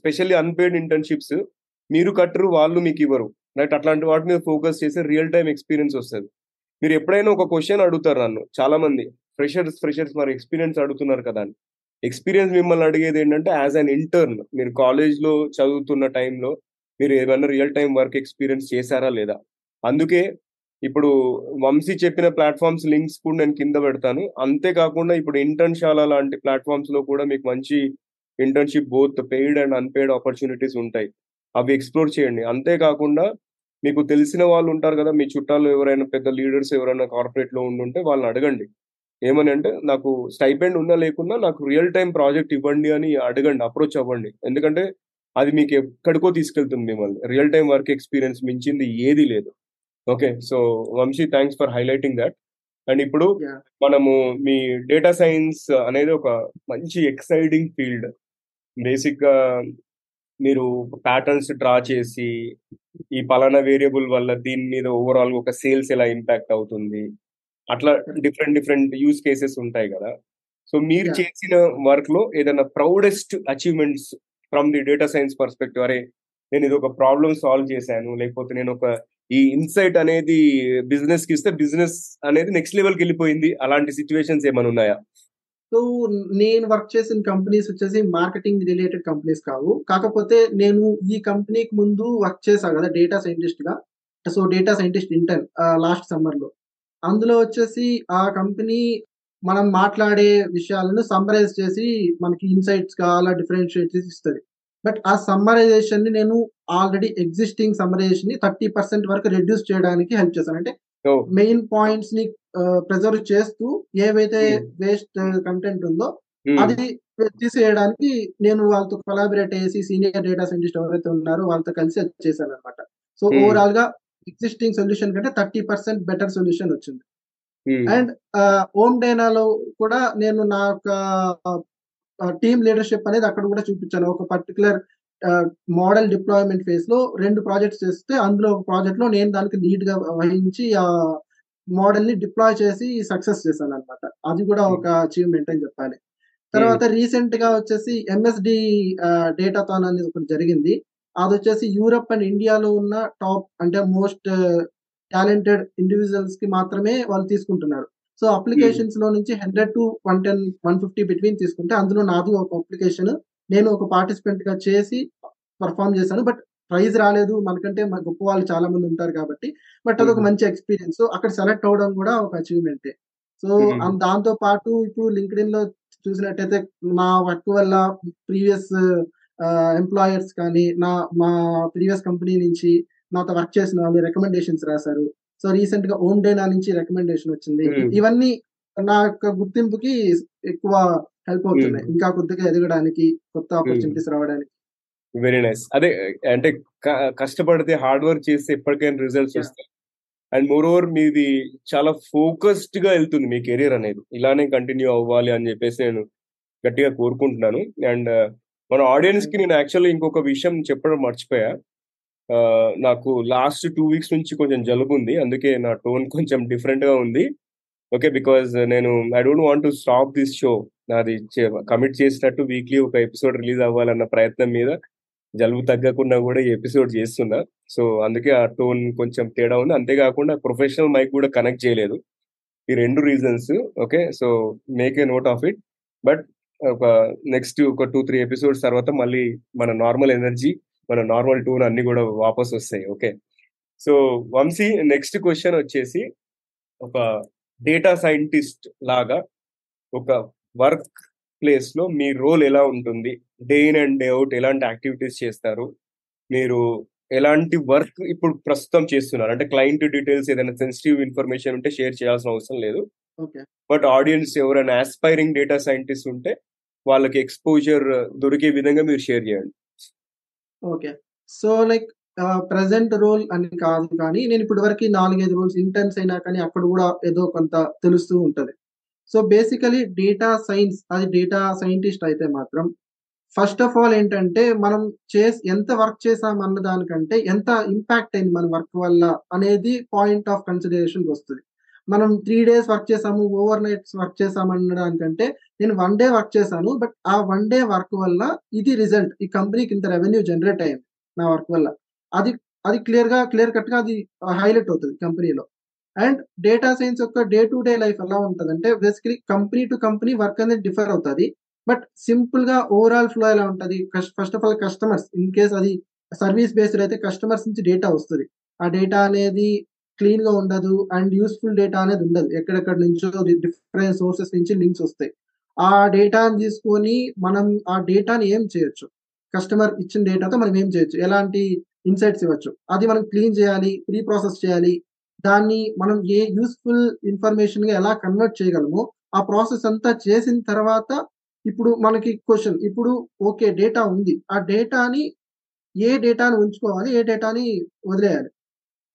స్పెషల్లీ అన్పెయిడ్ ఇంటర్న్షిప్స్ మీరు కట్టరు, వాళ్ళు మీకు ఇవ్వరు, రైట్? అట్లాంటి వాటి మీద ఫోకస్ చేస్తే రియల్ టైం ఎక్స్పీరియన్స్ వస్తుంది. మీరు ఎప్పుడైనా ఒక క్వశ్చన్ అడుగుతారు నన్ను, చాలా మంది ఫ్రెషర్స్ మరి ఎక్స్పీరియన్స్ అడుగుతున్నారు కదా అని. ఎక్స్పీరియన్స్ మిమ్మల్ని అడిగేది ఏంటంటే, యాజ్ అన్ ఇంటర్న్ మీరు కాలేజ్లో చదువుతున్న టైంలో మీరు ఏమైనా రియల్ టైం వర్క్ ఎక్స్పీరియన్స్ చేశారా లేదా? అందుకే ఇప్పుడు వంశీ చెప్పిన ప్లాట్ఫామ్స్ లింక్స్ కూడా నేను కింద పెడతాను. అంతేకాకుండా ఇప్పుడు ఇంటర్న్షాల లాంటి ప్లాట్ఫామ్స్లో కూడా మీకు మంచి internship, both paid and unpaid opportunities ఉంటాయి, అవి ఎక్స్ప్లోర్ చేయండి. అంతేకాకుండా మీకు తెలిసిన వాళ్ళు ఉంటారు కదా, మీ చుట్టాల్లో ఎవరైనా పెద్ద లీడర్స్ ఎవరైనా కార్పొరేట్లో ఉండుంటే వాళ్ళని అడగండి, ఏమని అంటే నాకు స్టైపెండ్ ఉన్నా లేకున్నా నాకు రియల్ టైం ప్రాజెక్ట్ ఇవ్వండి అని అడగండి, అప్రోచ్ అవ్వండి. ఎందుకంటే అది మీకు ఎక్కడికో తీసుకెళ్తుంది మిమ్మల్ని. రియల్ టైం వర్క్ ఎక్స్పీరియన్స్ మించింది ఏది లేదు. Okay, so Vamshi, thanks for highlighting that. And ఇప్పుడు మనము మీ డేటా సైన్స్ అనేది ఒక మంచి ఎక్సైటింగ్ ఫీల్డ్. బేసిక్గా మీరు ప్యాటర్న్స్ డ్రా చేసి ఈ పలానా వేరియబుల్ వల్ల దీని మీద ఓవరాల్ ఒక సేల్స్ ఎలా ఇంపాక్ట్ అవుతుంది, అట్లా డిఫరెంట్ యూజ్ కేసెస్ ఉంటాయి కదా. సో మీరు చేసిన వర్క్ లో ఏదైనా proudest achievements from the data science perspective, అరే నేను ఇది ఒక ప్రాబ్లమ్ సాల్వ్ చేశాను, లేకపోతే నేను ఒక ఈ ఇన్సైట్ అనేది బిజినెస్ కి ఇస్తే బిజినెస్ అనేది నెక్స్ట్ లెవెల్కి వెళ్ళిపోయింది. అలాంటి సిచ్యువేషన్స్ ఏమైనా ఉన్నాయా? సో నేను వర్క్ చేసిన కంపెనీస్ వచ్చేసి మార్కెటింగ్ రిలేటెడ్ కంపెనీస్ కావు. కాకపోతే నేను ఈ కంపెనీకి ముందు వర్క్ చేశాను కదా డేటా సైంటిస్ట్ గా. So data scientist intern last summer లో, అందులో వచ్చేసి ఆ కంపెనీ మనం మాట్లాడే విషయాలను సమ్మరైజ్ చేసి మనకి ఇన్సైట్స్ గా అలా డిఫరెన్షియేట్ చేసి ఇస్తుంది. బట్ ఆ సమ్మరైజేషన్ ని నేను ఆల్రెడీ ఎగ్జిస్టింగ్ సమ్మరైజేషన్ ని 30% వరకు రెడ్యూస్ చేయడానికి హెల్ప్ చేశాను. అంటే మెయిన్ పాయింట్స్ ని ప్రిజర్వ్ చేస్తూ ఏవైతే వేస్ట్ కంటెంట్ ఉందో అది తీసేయడానికి నేను వాళ్ళతో కొలాబరేట్ చేసి సీనియర్ డేటా సైంటిస్ట్ ఎవరైతే ఉన్నారో వాళ్ళతో కలిసి చేశాను అనమాట. సో ఓవరాల్ గా ఎగ్జిస్టింగ్ సొల్యూషన్ కంటే 30% బెటర్ సొల్యూషన్ వచ్చింది. అండ్ ఓమ్ డైనాలో కూడా నేను నా టీమ్ లీడర్షిప్ అనేది అక్కడ కూడా చూపించాను. ఒక పర్టికులర్ మోడల్ డిప్లాయ్మెంట్ ఫేజ్ లో 2 ప్రాజెక్ట్స్ చేస్తే అందులో ఒక ప్రాజెక్ట్ లో నేను దానికి లీడ్ గా వహించి ఆ మోడల్ ని డిప్లాయ్ చేసి సక్సెస్ చేశాను అనమాట. అది కూడా ఒక అచీవ్మెంట్ అని చెప్పాలి. తర్వాత రీసెంట్ గా వచ్చేసి MSD డేటాథాన్ అనేది ఒకటి జరిగింది. అది వచ్చేసి యూరప్ అండ్ ఇండియాలో ఉన్న టాప్ అంటే మోస్ట్ టాలెంటెడ్ ఇండివిజువల్స్ కి మాత్రమే వాళ్ళు తీసుకుంటున్నారు. సో అప్లికేషన్స్ లో నుంచి 100 to 150 బిట్వీన్ తీసుకుంటే అందులో నాది ఒక అప్లికేషన్ నేను ఒక పార్టిసిపెంట్ గా చేసి పర్ఫామ్ చేశాను. బట్ ప్రైజ్ రాలేదు, మనకంటే గొప్ప వాళ్ళు చాలా మంది ఉంటారు కాబట్టి. బట్ అదొక మంచి ఎక్స్పీరియన్స్. అక్కడ సెలెక్ట్ అవడం కూడా ఒక అచీవ్మెంటే. సో దాంతో పాటు ఇప్పుడు లింక్డ్ఇన్ లో చూసినట్టయితే నా వర్క్ వల్ల ప్రీవియస్ ఎంప్లాయర్స్ కానీ మా ప్రీవియస్ కంపెనీ నుంచి నాతో వర్క్ చేసిన వాళ్ళు రికమెండేషన్స్ రాశారు. సో రీసెంట్ గా ఓమ్ డేనా నుంచి రికమెండేషన్ వచ్చింది. ఇవన్నీ నా యొక్క గుర్తింపుకి ఎక్కువ హెల్ప్ అవుతున్నాయి ఇంకా కొద్దిగా ఎదగడానికి, కొత్త ఆపర్చునిటీస్ రావడానికి. Very nice. అదే అంటే కష్టపడితే హార్డ్ వర్క్ చేస్తే ఎప్పటికైనా రిజల్ట్స్ వస్తాయి. అండ్ మోర్ ఓవర్ మీది చాలా ఫోకస్డ్ గా వెళ్తుంది మీ కెరీర్ అనేది, ఇలానే కంటిన్యూ అవ్వాలి అని చెప్పేసి నేను గట్టిగా కోరుకుంటున్నాను. అండ్ మన ఆడియన్స్ కి నేను యాక్చువల్లీ ఇంకొక విషయం చెప్పడం మర్చిపోయా. నాకు లాస్ట్ 2 weeks నుంచి కొంచెం జలుబు ఉంది, అందుకే నా టోన్ కొంచెం డిఫరెంట్ గా ఉంది. ఓకే, బికాజ్ నేను I don't want to stop this show. నాది కమిట్ చేసినట్టు వీక్లీ ఒక ఎపిసోడ్ రిలీజ్ అవ్వాలన్న ప్రయత్నం మీద జలుబు తగ్గకుండా కూడా ఈ ఎపిసోడ్ చేస్తున్నా. సో అందుకే ఆ టోన్ కొంచెం తేడా ఉంది. అంతేకాకుండా ప్రొఫెషనల్ మైక్ కూడా కనెక్ట్ చేయలేదు. ఈ 2 reasons. Okay, so make a note of it. But ఒక నెక్స్ట్ ఒక 2-3 ఎపిసోడ్స్ తర్వాత మళ్ళీ మన నార్మల్ ఎనర్జీ, మన నార్మల్ టూన్ అన్ని కూడా వాపస్ వస్తాయి. Okay, so Vamshi, next question వచ్చేసి ఒక డేటా సైంటిస్ట్ లాగా ఒక వర్క్ ప్లేస్ లో మీ రోల్ ఎలా ఉంటుంది? Day in and day out ఎలాంటి యాక్టివిటీస్ చేస్తారు మీరు? ఎలాంటి వర్క్ ఇప్పుడు ప్రస్తుతం చేస్తున్నారు? అంటే క్లయింట్ డీటెయిల్స్ ఏదైనా సెన్సిటివ్ ఇన్ఫర్మేషన్ ఉంటే షేర్ చేయాల్సిన అవసరం లేదు. బట్ ఆడియన్స్ ఎవరైనా ఆస్పైరింగ్ డేటా సైంటిస్ట్ ఉంటే వాళ్ళకి ఎక్స్పోజర్ దొరికే విధంగా మీరు షేర్ చేయండి. Okay, so like present role అని కాదు కానీ నేను ఇప్పటి వరకు 4-5 రోల్స్ ఇంటర్న్స్ అయినా కానీ అక్కడ కూడా ఏదో కొంత తెలుస్తూ ఉంటుంది. సో బేసికలీ డేటా సైన్స్, అది డేటా సైంటిస్ట్ అయితే మాత్రం ఫస్ట్ ఆఫ్ ఆల్ ఏంటంటే మనం ఎంత వర్క్ చేసామన్న దానికంటే ఎంత ఇంపాక్ట్ అయింది మన వర్క్ వల్ల అనేది పాయింట్ ఆఫ్ కన్సిడరేషన్ వస్తుంది. మనం 3 days వర్క్ చేసాము, ఓవర్ నైట్స్ వర్క్ చేసాము అనడానికంటే నేను 1 day వర్క్ చేశాను, బట్ ఆ 1 day వర్క్ వల్ల ఇది రిజల్ట్, ఈ కంపెనీకి ఇంత రెవెన్యూ జనరేట్ అయ్యింది నా వర్క్ వల్ల, అది క్లియర్ కట్ గా అది హైలైట్ అవుతుంది కంపెనీలో. అండ్ డేటా సైన్స్ యొక్క డే టు డే లైఫ్ ఎలా ఉంటుంది అంటే basically company to company work అనేది డిఫర్ అవుతుంది. బట్ సింపుల్ గా ఓవరాల్ ఫ్లో ఎలా ఉంటుంది, first of all customers, in case అది సర్వీస్ బేస్డ్ అయితే కస్టమర్స్ నుంచి డేటా వస్తుంది. ఆ డేటా అనేది క్లీన్ గా ఉండదు అండ్ యూస్ఫుల్ డేటా అనేది ఉండదు. ఎక్కడెక్కడ నుంచో డిఫరెంట్ సోర్సెస్ నుంచి లింక్స్ వస్తాయి. ఆ డేటాని తీసుకొని మనం ఆ డేటాని ఏం చేయొచ్చు, కస్టమర్ ఇచ్చిన డేటాతో మనం ఏం చేయొచ్చు, ఎలాంటి ఇన్సైట్స్ ఇవ్వచ్చు, అది మనం క్లీన్ చేయాలి, రీప్రాసెస్ చేయాలి, దాన్ని మనం ఏ యూస్ఫుల్ ఇన్ఫర్మేషన్ గా ఎలా కన్వర్ట్ చేయగలమో ఆ ప్రాసెస్ అంతా చేసిన తర్వాత ఇప్పుడు మనకి క్వశ్చన్, ఇప్పుడు ఓకే డేటా ఉంది, ఆ డేటాని ఏ డేటాని ఉంచుకోవాలి, ఏ డేటాని వదిలేయాలి,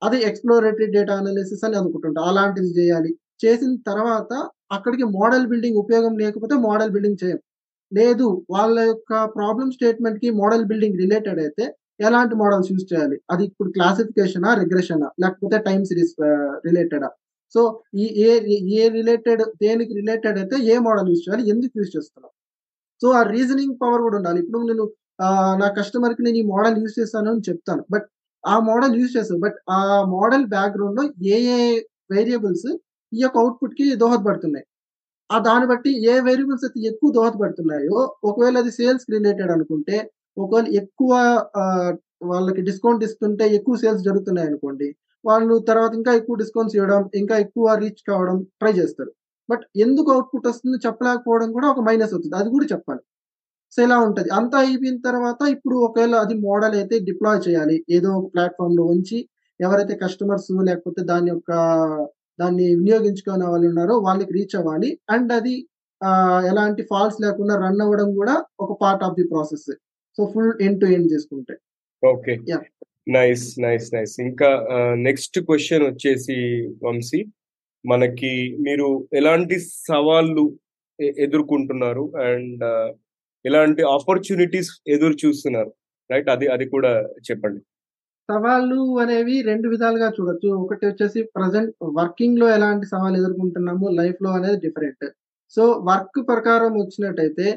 అది ఎక్స్ప్లోరేటరీ డేటా అనాలిసిస్ అని అనుకుంటుంటా, అలాంటిది చేయాలి. చేసిన తర్వాత అక్కడికి మోడల్ బిల్డింగ్ ఉపయోగం లేకపోతే మోడల్ బిల్డింగ్ చేయం, లేదు వాళ్ళ యొక్క ప్రాబ్లమ్ స్టేట్మెంట్ కి మోడల్ బిల్డింగ్ రిలేటెడ్ అయితే ఎలాంటి మోడల్స్ యూజ్ చేయాలి, అది ఇప్పుడు క్లాసిఫికేషనా, రిగ్రెషనా, లేకపోతే టైమ్ సిరీస్ రిలేటెడా, సో ఈ ఏ రిలేటెడ్ దేనికి రిలేటెడ్ అయితే ఏ మోడల్ యూజ్ చేయాలి, ఎందుకు యూజ్ చేస్తున్నాం, సో ఆ రీజనింగ్ పవర్ కూడా ఉండాలి. ఇప్పుడు నేను నా కస్టమర్కి నేను ఈ మోడల్ యూజ్ చేస్తాను అని చెప్తాను, బట్ ఆ మోడల్ యూజ్ చేస్తారు. బట్ ఆ మోడల్ బ్యాక్గ్రౌండ్ లో ఏ ఏ వేరియబుల్స్ ఈ యొక్క అవుట్పుట్ కి దోహదపడుతున్నాయి, ఆ దాన్ని బట్టి ఏ వేరియబుల్స్ అయితే ఎక్కువ దోహదపడుతున్నాయో, ఒకవేళ అది సేల్స్ రిలేటెడ్ అనుకుంటే ఒకవేళ ఎక్కువ వాళ్ళకి డిస్కౌంట్ ఇస్తుంటే ఎక్కువ సేల్స్ జరుగుతున్నాయి అనుకోండి, వాళ్ళు తర్వాత ఇంకా ఎక్కువ డిస్కౌంట్స్ ఇవ్వడం, ఇంకా ఎక్కువ రీచ్ కావడం ట్రై చేస్తారు. బట్ ఎందుకు అవుట్పుట్ వస్తుందో చెప్పలేకపోవడం కూడా ఒక మైనస్ అవుతుంది, అది కూడా చెప్పాలి. సో ఇలా ఉంటుంది. అంతా అయిపోయిన తర్వాత ఇప్పుడు ఒకవేళ అది మోడల్ అయితే డిప్లాయ్ చేయాలి, ఏదో ఒక ప్లాట్ఫామ్ లో ఉంచి ఎవరైతే కస్టమర్స్ లేకపోతే దాన్ని వినియోగించుకునే వాళ్ళు ఉన్నారో వాళ్ళకి రీచ్ అవ్వాలి. అండ్ అది ఎలాంటి ఫాల్ట్స్ లేకుండా రన్ అవ్వడం కూడా ఒక part of the process. So full end to end చేసుకుంటే ఓకే. Nice nice nice. ఇంకా నెక్స్ట్ క్వశ్చన్ వచ్చేసి వంశీ, మనకి మీరు ఎలాంటి సవాళ్ళు ఎదుర్కొంటున్నారు అండ్ ఎలాంటి ఆపర్చునిటీస్ ఎదురు చూస్తున్నారు, రైట్? అది కూడా చెప్పండి. సవాళ్ళు అనేవి రెండు విధాలుగా చూడొచ్చు. ఒకటి వచ్చేసి ప్రజెంట్ వర్కింగ్ లో ఎలాంటి సవాళ్ళు ఎదుర్కొంటున్నాము, లైఫ్ లో అనేది డిఫరెంట్. సో వర్క్ ప్రకారం వచ్చినట్టయితే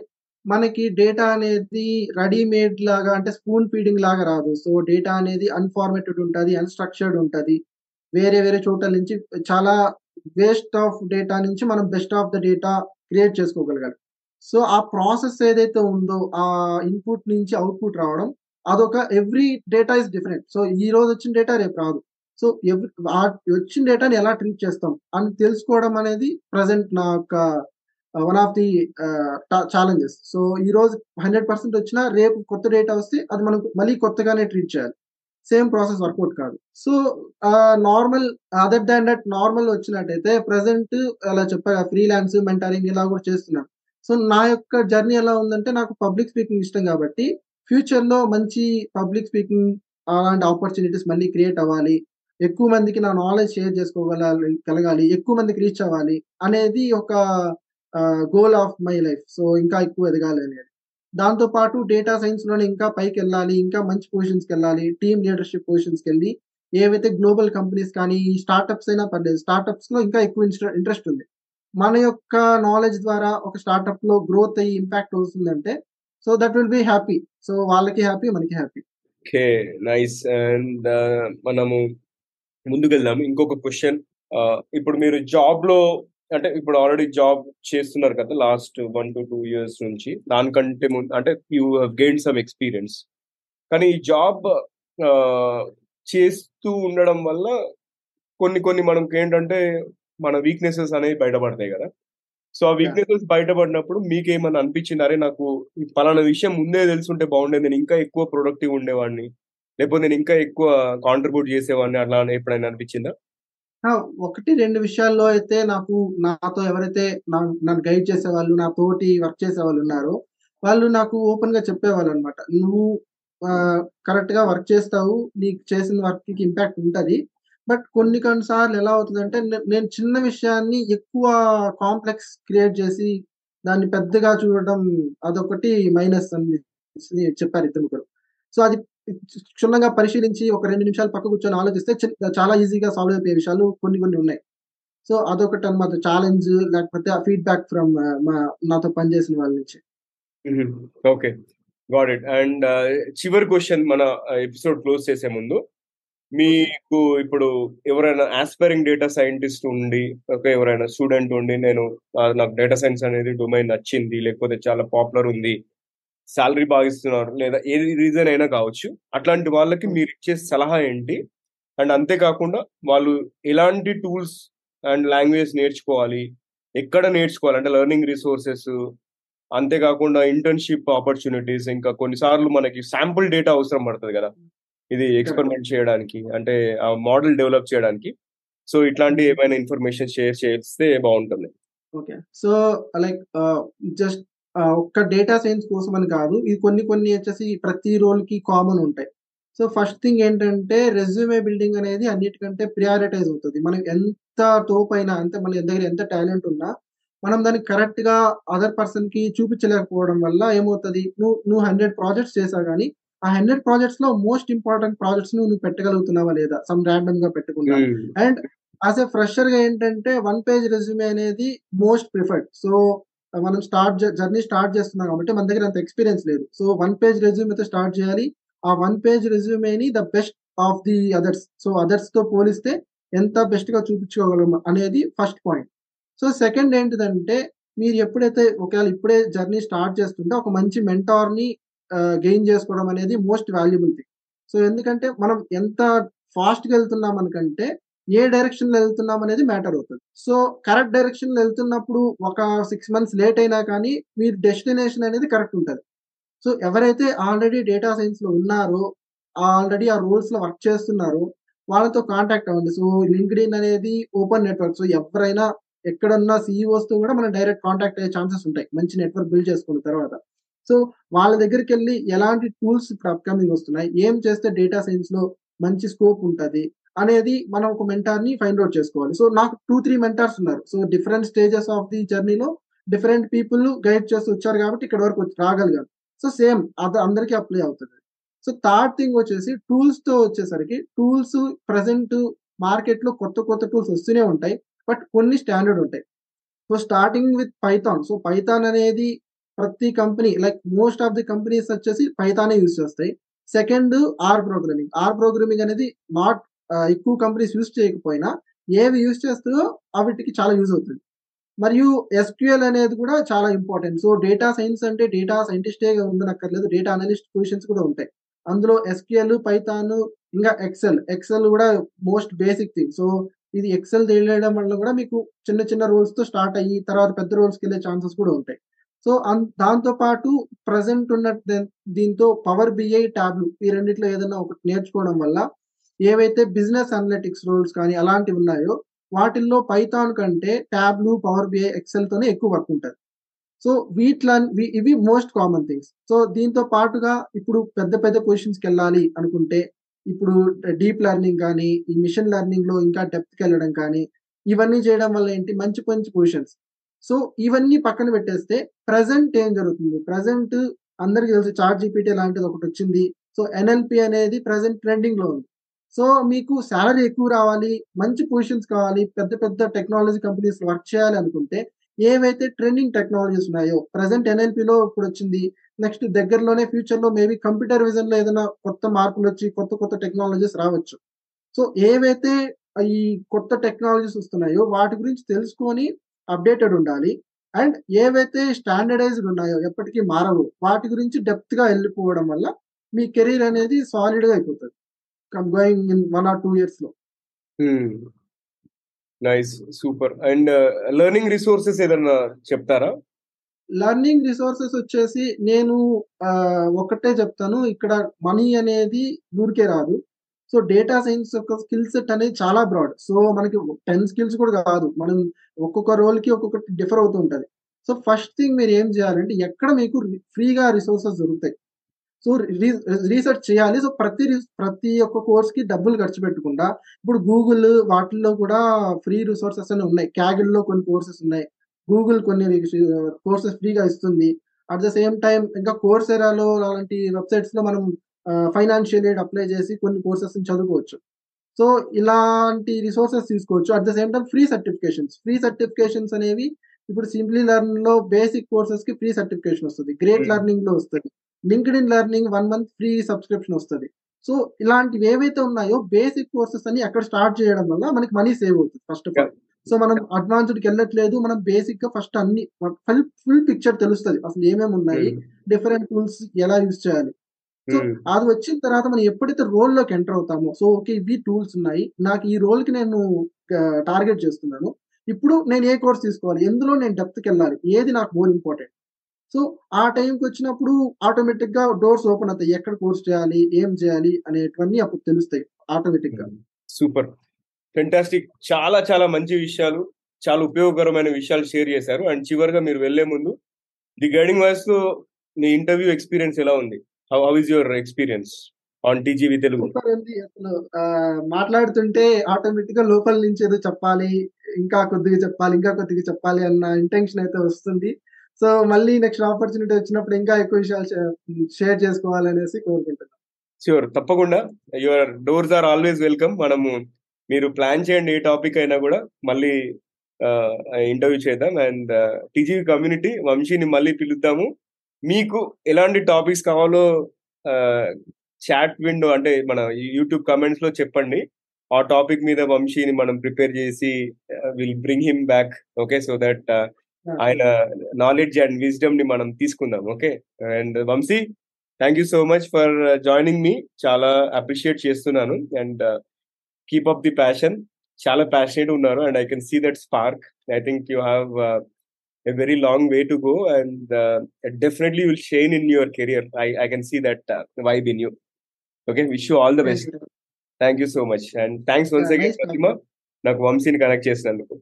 మనకి డేటా అనేది రెడీమేడ్ లాగా, అంటే స్పూన్ ఫీడింగ్ లాగా రాదు. సో డేటా అనేది అన్ఫార్మేటెడ్ ఉంటుంది, అన్స్ట్రక్చర్డ్ ఉంటుంది. వేరే వేరే చోట్ల నుంచి చాలా వేస్ట్ ఆఫ్ డేటా నుంచి మనం best of the data create చేసుకోగలగాలి. సో ఆ ప్రాసెస్ ఏదైతే ఉందో ఆ ఇన్పుట్ నుంచి అవుట్పుట్ రావడం, అదొక every data is different. So ఈ రోజు వచ్చిన డేటా రేపు రాదు. సో వచ్చిన డేటాని ఎలా ట్రీట్ చేస్తాం అని తెలుసుకోవడం అనేది ప్రజెంట్ నా యొక్క one of the challenges. So ఈ రోజు 100% వచ్చినా రేపు కొత్త డేటా వస్తే అది మనం మళ్ళీ కొత్తగానే ట్రీట్ చేయాలి, సేమ్ ప్రాసెస్ వర్కౌట్ కాదు. So normal other than that normal వచ్చినట్టయితే ప్రజెంట్ అలా చెప్పారు, ఫ్రీలాన్స్ మెంటరింగ్ ఇలా కూడా చేస్తున్నాను. సో నా యొక్క జర్నీ ఎలా ఉందంటే, నాకు పబ్లిక్ స్పీకింగ్ ఇష్టం కాబట్టి ఫ్యూచర్ లో మంచి పబ్లిక్ స్పీకింగ్ అలాంటి ఆపర్చునిటీస్ మళ్ళీ క్రియేట్ అవ్వాలి, ఎక్కువ మందికి నా నాలెడ్జ్ షేర్ చేసుకోగలగాలి, ఎక్కువ మందికి రీచ్ అవ్వాలి అనేది ఒక goal of my life. So ఇంకా ఎక్కువ ఎదగాలి అనేది. దాంతో పాటు డేటా సైన్స్ లోనే ఇంకా పైకి వెళ్ళాలి, ఇంకా మంచి పొజిషన్స్కి వెళ్ళాలి, టీమ్ లీడర్షిప్ పొజిషన్స్కి వెళ్ళి ఏవైతే గ్లోబల్ కంపెనీస్ కానీ స్టార్ట్అప్స్ అయినా పర్లేదు, స్టార్ట్అప్స్ లో ఇంకా ఎక్కువ ఇంట్రెస్ట్ ఉంది. మన యొక్క నాలెడ్జ్ ద్వారా ఒక స్టార్ట్అప్ లో గ్రోత్ అయ్యి ఇంపాక్ట్ వస్తుందంటే so that will be happy. So వాళ్ళకి హ్యాపీ, మనకి హ్యాపీ. Okay, nice. అండ్ మనము ముందుకెళ్దాము. ఇంకొక క్వశ్చన్, ఇప్పుడు మీరు జాబ్ లో, అంటే ఇప్పుడు ఆల్రెడీ జాబ్ చేస్తున్నారు కదా లాస్ట్ 1 to 2 years నుంచి, దానికంటే ముందు అంటే you have gained some experience. కానీ ఈ జాబ్ చేస్తూ ఉండడం వల్ల కొన్ని మనకి ఏంటంటే మన వీక్నెసెస్ అనేవి బయటపడతాయి కదా. సో ఆ వీక్నెసెస్ బయటపడినప్పుడు మీకేమన్నా అనిపించింది, అరే నాకు పలానా విషయం ముందే తెలుసుంటే బాగుండేది, నేను ఇంకా ఎక్కువ ప్రొడక్టివ్ ఉండేవాడిని, లేకపోతే నేను ఇంకా ఎక్కువ కాంట్రిబ్యూట్ చేసేవాడిని, అట్లా ఎప్పుడైనా అనిపించిందా? 1-2 విషయాల్లో అయితే నాకు, నాతో ఎవరైతే నన్ను గైడ్ చేసేవాళ్ళు, నా తోటి వర్క్ చేసేవాళ్ళు ఉన్నారో వాళ్ళు నాకు ఓపెన్ గా చెప్పేవాళ్ళు అనమాట. నువ్వు కరెక్ట్ గా వర్క్ చేస్తావు, నీకు చేసిన వర్క్ కి ఇంపాక్ట్ ఉంటుంది. బట్ కొన్నిసార్లు ఎలా అవుతుందంటే, నేను చిన్న విషయాన్ని ఎక్కువ కాంప్లెక్స్ క్రియేట్ చేసి దాన్ని పెద్దగా చూడడం, అదొకటి మైనస్ అని చెప్పారు ఇద్దరు ముగ్గురు. సో అది క్షుణ్ణంగా పరిశీలించి ఒక 2 నిమిషాలు పక్క కూర్చొని ఆలోచిస్తే చాలా ఈజీగా సాల్వ్ అయిపోయే విషయాలు కొన్ని ఉన్నాయి. సో అదొకటి అనమాట ఛాలెంజ్, లేకపోతే ఆ ఫీడ్బ్యాక్ ఫ్రమ్ నాతో పనిచేసిన వాళ్ళ నుంచి. Okay, got it. అండ్ చివరి క్వశ్చన్, మన ఎపిసోడ్ క్లోజ్ చేసే ముందు, మీకు ఇప్పుడు ఎవరైనా ఆస్పైరింగ్ డేటా సైంటిస్ట్ ఉండి, ఎవరైనా స్టూడెంట్ ఉండి, నాకు డేటా సైన్స్ అనేది డొమైన్ నచ్చింది, లేకపోతే చాలా పాపులర్ ఉంది, శాలరీ బాగా ఇస్తున్నారు, లేదా ఏ రీజన్ అయినా కావచ్చు, అట్లాంటి వాళ్ళకి మీరు ఇచ్చే సలహా ఏంటి? అండ్ అంతేకాకుండా వాళ్ళు ఎలాంటి టూల్స్ అండ్ లాంగ్వేజ్ నేర్చుకోవాలి, ఎక్కడ నేర్చుకోవాలి, అంటే లెర్నింగ్ రిసోర్సెస్, అంతేకాకుండా ఇంటర్న్షిప్ ఆపర్చునిటీస్, ఇంకా కొన్నిసార్లు మనకి శాంపుల్ డేటా అవసరం పడుతుంది కదా ఇది ఎక్స్పెరిమెంట్ చేయడానికి, అంటే ఆ మోడల్ డెవలప్ చేయడానికి. సో ఇట్లాంటి ఏమైనా ఇన్ఫర్మేషన్ షేర్ చేస్తే బాగుంటుంది. ఓకే, సో లైక్ జస్ట్ ఒక్క డేటా సైన్స్ కోసం అని కాదు, ఇది కొన్ని వచ్చేసి ప్రతి రోల్కి కామన్ ఉంటాయి. సో ఫస్ట్ థింగ్ ఏంటంటే, రెజ్యూమే బిల్డింగ్ అనేది అన్నిటికంటే ప్రియారిటైజ్ అవుతుంది. మనం ఎంత తోపైనా, అంటే మన దగ్గర ఎంత టాలెంట్ ఉన్నా మనం దాన్ని కరెక్ట్గా అదర్ పర్సన్కి చూపించలేకపోవడం వల్ల ఏమవుతుంది, నువ్వు 100 projects చేసావు కానీ ఆ 100 projects లో మోస్ట్ ఇంపార్టెంట్ ప్రాజెక్ట్స్ నువ్వు పెట్టగలుగుతున్నావా లేదా, సమ్ ర్యాండమ్ గా పెట్టకుండా. అండ్ యాజ్ ఎ ఫ్రెషర్ గా ఏంటంటే 1-page రెజ్యూమే అనేది మోస్ట్ ప్రిఫర్డ్. సో మనం జర్నీ స్టార్ట్ చేస్తున్నాం కాబట్టి మన దగ్గర అంత ఎక్స్పీరియన్స్ లేదు. సో 1-page రెజ్యూమేతో స్టార్ట్ చేయాలి. ఆ 1-page రెజ్యూమేని the best of the others. So others తో పోలిస్తే ఎంత బెస్ట్ గా చూపించుకోగలం అనేది ఫస్ట్ పాయింట్. సో సెకండ్ ఏంటిదంటే, మీరు ఎప్పుడైతే ఒకవేళ ఇప్పుడే జర్నీ స్టార్ట్ చేస్తుంటే ఒక మంచి మెంటార్ని గెయిన్ చేసుకోవడం అనేది మోస్ట్ వాల్యుబుల్ థింగ్. సో ఎందుకంటే మనం ఎంత ఫాస్ట్గా వెళ్తున్నాం అనుకంటే ఏ డైరెక్షన్లో వెళ్తున్నాం అనేది మ్యాటర్ అవుతుంది. సో కరెక్ట్ డైరెక్షన్లో వెళ్తున్నప్పుడు ఒక 6 months లేట్ అయినా కానీ మీరు డెస్టినేషన్ అనేది కరెక్ట్ ఉంటుంది. సో ఎవరైతే ఆల్రెడీ డేటా సైన్స్లో ఉన్నారో, ఆల్రెడీ ఆ రోల్స్లో వర్క్ చేస్తున్నారో వాళ్ళతో కాంటాక్ట్ అవ్వండి. సో లింక్డ్ఇన్ అనేది ఓపెన్ నెట్వర్క్. సో ఎవరైనా ఎక్కడున్న సీఈఓస్తో కూడా మనం డైరెక్ట్ కాంటాక్ట్ అయ్యే ఛాన్సెస్ ఉంటాయి మంచి నెట్వర్క్ బిల్డ్ చేసుకున్న తర్వాత. సో వాళ్ళ దగ్గరికి వెళ్ళి ఎలాంటి టూల్స్ ఇప్పుడు అప్కమింగ్ వస్తున్నాయి, ఏం చేస్తే డేటా సైన్స్లో మంచి స్కోప్ ఉంటుంది అనేది మనం ఒక మెంటార్ని ఫైండ్ అవుట్ చేసుకోవాలి. సో నాకు 2-3 మెంటార్స్ ఉన్నారు. So different stages of the జర్నీలో డిఫరెంట్ పీపుల్ గైడ్ చేస్తూ వచ్చారు కాబట్టి ఇక్కడ వరకు రాగలిగాను. సో సేమ్ అది అందరికీ అప్లై అవుతుంది. సో థర్డ్ థింగ్ వచ్చేసి టూల్స్తో వచ్చేసరికి, టూల్స్ ప్రజెంట్ మార్కెట్లో కొత్త కొత్త టూల్స్ వస్తూనే ఉంటాయి, బట్ కొన్ని స్టాండర్డ్ ఉంటాయి. So starting with Python. So Python అనేది ప్రతి company, like most of the companies వచ్చేసి పైథానే యూజ్ చేస్తాయి. సెకండ్ ఆర్ ప్రోగ్రామింగ్ అనేది నాట్ ఎక్కువ కంపెనీస్ యూజ్ చేయకపోయినా ఏవి యూజ్ చేస్తాయో వాటికి చాలా యూజ్ అవుతుంది. మరియు ఎస్క్యూఎల్ అనేది కూడా చాలా ఇంపార్టెంట్. సో డేటా సైన్స్ అంటే డేటా సైంటిస్టే ఉండనక్కర్లేదు, డేటా అనలిస్ట్ పొజిషన్స్ కూడా ఉంటాయి. అందులో ఎస్క్యూఎల్, పైథాన్, ఇంకా ఎక్సెల్ కూడా మోస్ట్ బేసిక్ థింగ్. సో ఇది ఎక్సెల్ తెలియడం వల్ల కూడా మీకు చిన్న చిన్న రోల్స్తో స్టార్ట్ అయ్యి తర్వాత పెద్ద రోల్స్కి వెళ్ళే ఛాన్సెస్ కూడా ఉంటాయి. సో దాంతోపాటు ప్రజెంట్ ఉన్న దీంతో పవర్ బిఐ, ట్యాబ్లు ఈ రెండిట్లో ఏదైనా ఒకటి నేర్చుకోవడం వల్ల ఏవైతే బిజినెస్ అనలిటిక్స్ రోల్స్ కానీ అలాంటివి ఉన్నాయో వాటిల్లో పైథాన్ కంటే ట్యాబ్లు, పవర్ బిఐ, ఎక్సెల్తోనే ఎక్కువ వర్క్ ఉంటుంది. సో ఇవి మోస్ట్ కామన్ థింగ్స్. సో దీంతో పాటుగా ఇప్పుడు పెద్ద పెద్ద పొజిషన్స్కి వెళ్ళాలి అనుకుంటే ఇప్పుడు డీప్ లెర్నింగ్ కానీ, ఈ మిషన్ లెర్నింగ్లో ఇంకా డెప్త్కి వెళ్ళడం కానీ ఇవన్నీ చేయడం వల్ల ఏంటి మంచి మంచి పొజిషన్స్. సో ఇవన్నీ పక్కన పెట్టేస్తే ప్రజెంట్ ఏం జరుగుతుంది, ప్రజెంట్ అందరికీ తెలుసు ChatGPT లాంటిది ఒకటి వచ్చింది. సో NLP అనేది ప్రజెంట్ ట్రెండింగ్లో ఉంది. సో మీకు శాలరీ ఎక్కువ రావాలి, మంచి పొజిషన్స్ కావాలి, పెద్ద పెద్ద టెక్నాలజీ కంపెనీస్ వర్క్ చేయాలి అనుకుంటే ఏవైతే ట్రెండింగ్ టెక్నాలజీస్ ఉన్నాయో ప్రజెంట్ NLPలో ఇప్పుడు వచ్చింది, నెక్స్ట్ దగ్గరలోనే ఫ్యూచర్లో మేబీ కంప్యూటర్ విజన్లో ఏదైనా కొత్త మార్పులు వచ్చి కొత్త కొత్త టెక్నాలజీస్ రావచ్చు. సో ఏవైతే ఈ కొత్త టెక్నాలజీస్ వస్తున్నాయో వాటి గురించి తెలుసుకొని అప్డేటెడ్ ఉండాలి. అండ్ ఏవైతే స్టాండర్డైజ్డ్ ఉన్నాయో ఎప్పటికీ మారవు వాటి గురించి డెప్త్గా వెళ్ళిపోవడం వల్ల మీ కెరీర్ అనేది సాలిడ్గా అయిపోతుంది going in 1 or 2 years. Nice, super. And learning resources ఏదన్నా చెప్తారా? లెర్నింగ్ రిసోర్సెస్ వచ్చేసి నేను ఒకటే చెప్తాను, ఇక్కడ మనీ అనేది ఊరికే రాదు. సో డేటా సైన్స్ యొక్క స్కిల్ సెట్ అనేది చాలా బ్రాడ్. సో మనకి 10 స్కిల్స్ కూడా కాదు, మనం ఒక్కొక్క రోల్కి ఒక్కొక్కటి డిఫర్ అవుతూ ఉంటుంది. సో ఫస్ట్ థింగ్ మీరు ఏం చేయాలంటే ఎక్కడ మీకు ఫ్రీగా రిసోర్సెస్ దొరుకుతాయి సో రీసెర్చ్ చేయాలి. సో ప్రతి ఒక్క కోర్స్కి డబ్బులు ఖర్చు పెట్టకుండా ఇప్పుడు గూగుల్ వాటిల్లో కూడా ఫ్రీ రిసోర్సెస్ అనేవి ఉన్నాయి. క్యాగిల్లో కొన్ని కోర్సెస్ ఉన్నాయి, గూగుల్ కొన్ని కోర్సెస్ ఫ్రీగా ఇస్తుంది. అట్ ద సేమ్ టైం ఇంకా కోర్సెరాలో అలాంటి వెబ్సైట్స్లో మనం ఫైనాన్షియల్ ఎయిడ్ అప్లై చేసి కొన్ని కోర్సెస్ చదువుకోవచ్చు. సో ఇలాంటి రిసోర్సెస్ తీసుకోవచ్చు. At the same time free certifications అనేవి ఇప్పుడు సింప్లీ లెర్న్లో బేసిక్ కోర్సెస్కి ఫ్రీ సర్టిఫికేషన్ వస్తుంది, గ్రేట్ లెర్నింగ్లో వస్తుంది, LinkedIn learning 1 month free subscription వస్తుంది. సో ఇలాంటివి ఏవైతే ఉన్నాయో బేసిక్ కోర్సెస్ అన్ని అక్కడ స్టార్ట్ చేయడం వల్ల మనకి మనీ సేవ్ అవుతుంది ఫస్ట్ ఆఫ్ ఆల్. సో మనం అడ్వాన్స్డ్కి వెళ్ళట్లేదు, మనం బేసిక్గా ఫస్ట్ అన్ని ఫుల్ పిక్చర్ తెలుస్తుంది అసలు ఏమేమి ఉన్నాయి, డిఫరెంట్ టూల్స్ ఎలా యూజ్ చేయాలి. సో అది వచ్చిన తర్వాత మనం ఎప్పుడైతే రోల్లోకి ఎంటర్ అవుతామో సో ఓకే ఇవి టూల్స్ ఉన్నాయి, నాకు ఈ రోల్కి నేను టార్గెట్ చేస్తున్నాను, ఇప్పుడు నేను ఏ కోర్స్ తీసుకోవాలి, ఎందులో నేను డెప్త్కి వెళ్ళాలి, ఏది నాకు మోర్ ఇంపార్టెంట్. సో ఆ టైంకి వచ్చినప్పుడు ఆటోమేటిక్గా డోర్స్ ఓపెన్ అవుతాయి, ఎక్కడ కోర్స్ చేయాలి, ఏం చేయాలి అనేటివన్నీ అప్పుడు తెలుస్తాయి ఆటోమేటిక్గా. Super, fantastic. చాలా చాలా మంచి విషయాలు, చాలా ఉపయోగకరమైన విషయాలు షేర్ చేశారు. అండ్ చివరిగా మీరు వెళ్లే ముందు ది గైడింగ్ వాయిస్ లో మీ ఇంటర్వ్యూ ఎక్స్పీరియన్స్ ఎలా ఉంది? How is your experience on TGV Telugu? అసలు మాట్లాడుతుంటే ఆటోమేటిక్ గా లోపల నుంచి ఏదో చెప్పాలి, ఇంకా కొద్దిగా చెప్పాలి అన్న ఇంటెన్షన్ అయితే వస్తుంది. సో మళ్ళీ నెక్స్ట్ ఆపర్చునిటీ వచ్చినప్పుడు ఇంకా ఎక్కువ విషయాలు షేర్ చేసుకోవాలనేసి కోరుకుంటున్నాను. ష్యూర్, తప్పకుండా. Your doors are always welcome. మీరు ప్లాన్ చేయండి ఏ టాపిక్ అయినా కూడా, మళ్ళీ ఇంటర్వ్యూ చేద్దాం. అండ్ టీజీవీ కమ్యూనిటీ వంశీని మళ్ళీ పిలుద్దాము. మీకు ఎలాంటి టాపిక్స్ కావాలో చాట్ విండో అంటే మన యూట్యూబ్ కామెంట్స్ లో చెప్పండి ఆ టాపిక్ మీద వంశీని మనం ప్రిపేర్ చేసి will bring him back. Okay, so that ఆయన నాలెడ్జ్ అండ్ విజ్డమ్ ని మనం తీసుకుందాం. Okay, and Vamshi thank you so much for joining me, చాలా అప్రిషియేట్ చేస్తున్నాను. And keep up the passion, చాలా ప్యాషనేట్ ఉన్నారు and I can see that spark. I think you have a very long way to go and definitely will shine in your career. I can see that vibe in you. Okay, wish you all the best. Thank you so much and thanks once again Pratima, nak Vamsi ni connect chesinanduku.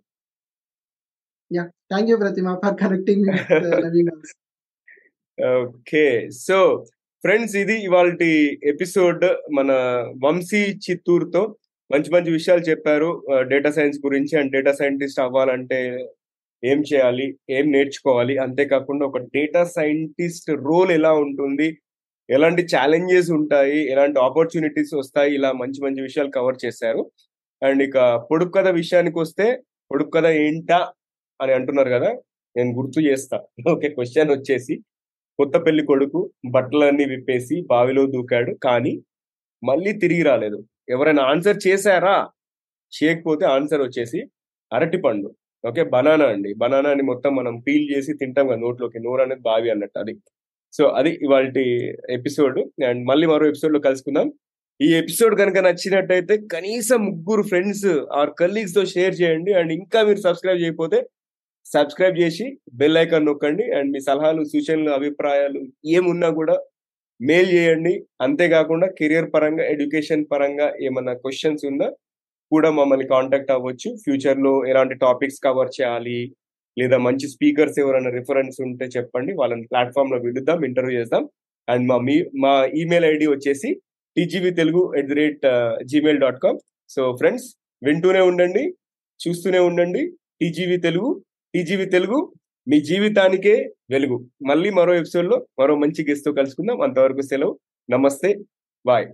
Yeah, thank you Pratima for connecting me with Naveen. Okay, so friends, idi ivalti episode mana Vamsi Chittooru tho manchi manchi vishayalu chepparu, data science gurinchi and data scientist avvalante ఏం చేయాలి, ఏం నేర్చుకోవాలి, అంతేకాకుండా ఒక data scientist role ఎలా ఉంటుంది, ఎలాంటి challenges ఉంటాయి, ఎలాంటి ఆపర్చునిటీస్ వస్తాయి, ఇలా మంచి మంచి విషయాలు కవర్ చేశారు. అండ్ ఇక పొడుపు కథ విషయానికి వస్తే, పొడుపు కథ ఏంటా అని అంటున్నారు కదా, నేను గుర్తు చేస్తా. ఓకే, క్వశ్చన్ వచ్చేసి కొత్త పెళ్లి కొడుకు బట్టలన్నీ విప్పేసి బావిలో దూకాడు కానీ మళ్ళీ తిరిగి రాలేదు. ఎవరైనా ఆన్సర్ చేశారా? చేయకపోతే ఆన్సర్ వచ్చేసి అరటి పండు. ఓకే, బనానా అండి. బనానా అని మొత్తం మనం పీల్ చేసి తింటాం కదా నోట్లోకి, నోరు అనేది బావి అన్నట్టు అది. సో అది ఇవాళ ఎపిసోడ్ అండ్ మళ్ళీ మరో ఎపిసోడ్ లో కలుసుకుందాం. ఈ ఎపిసోడ్ కనుక నచ్చినట్టయితే కనీసం ముగ్గురు ఫ్రెండ్స్ ఆర్ కలీగ్స్ తో షేర్ చేయండి. అండ్ ఇంకా మీరు సబ్స్క్రైబ్ చేయకపోతే సబ్స్క్రైబ్ చేసి బెల్ ఐకాన్ నొక్కండి. అండ్ మీ సలహాలు, సూచనలు, అభిప్రాయాలు ఏమున్నా కూడా మెయిల్ చేయండి. అంతేకాకుండా కెరియర్ పరంగా, ఎడ్యుకేషన్ పరంగా ఏమన్నా క్వశ్చన్స్ ఉన్నా కూడా మమ్మల్ని కాంటాక్ట్ అవ్వచ్చు. ఫ్యూచర్లో ఎలాంటి టాపిక్స్ కవర్ చేయాలి లేదా మంచి స్పీకర్స్ ఎవరైనా రిఫరెన్స్ ఉంటే చెప్పండి, వాళ్ళని ప్లాట్ఫామ్లో విడుద్దాం, ఇంటర్వ్యూ చేద్దాం. అండ్ మా ఈమెయిల్ ఐడి వచ్చేసి tgvtelugu@gmail.com. సో ఫ్రెండ్స్, వింటూనే ఉండండి, చూస్తూనే ఉండండి టీజీవీ తెలుగు. టీజీవీ తెలుగు, మీ జీవితానికే వెలుగు. మళ్ళీ మరో ఎపిసోడ్లో మరో మంచి గెస్ట్తో కలుసుకుందాం. అంతవరకు సెలవు, నమస్తే, బాయ్.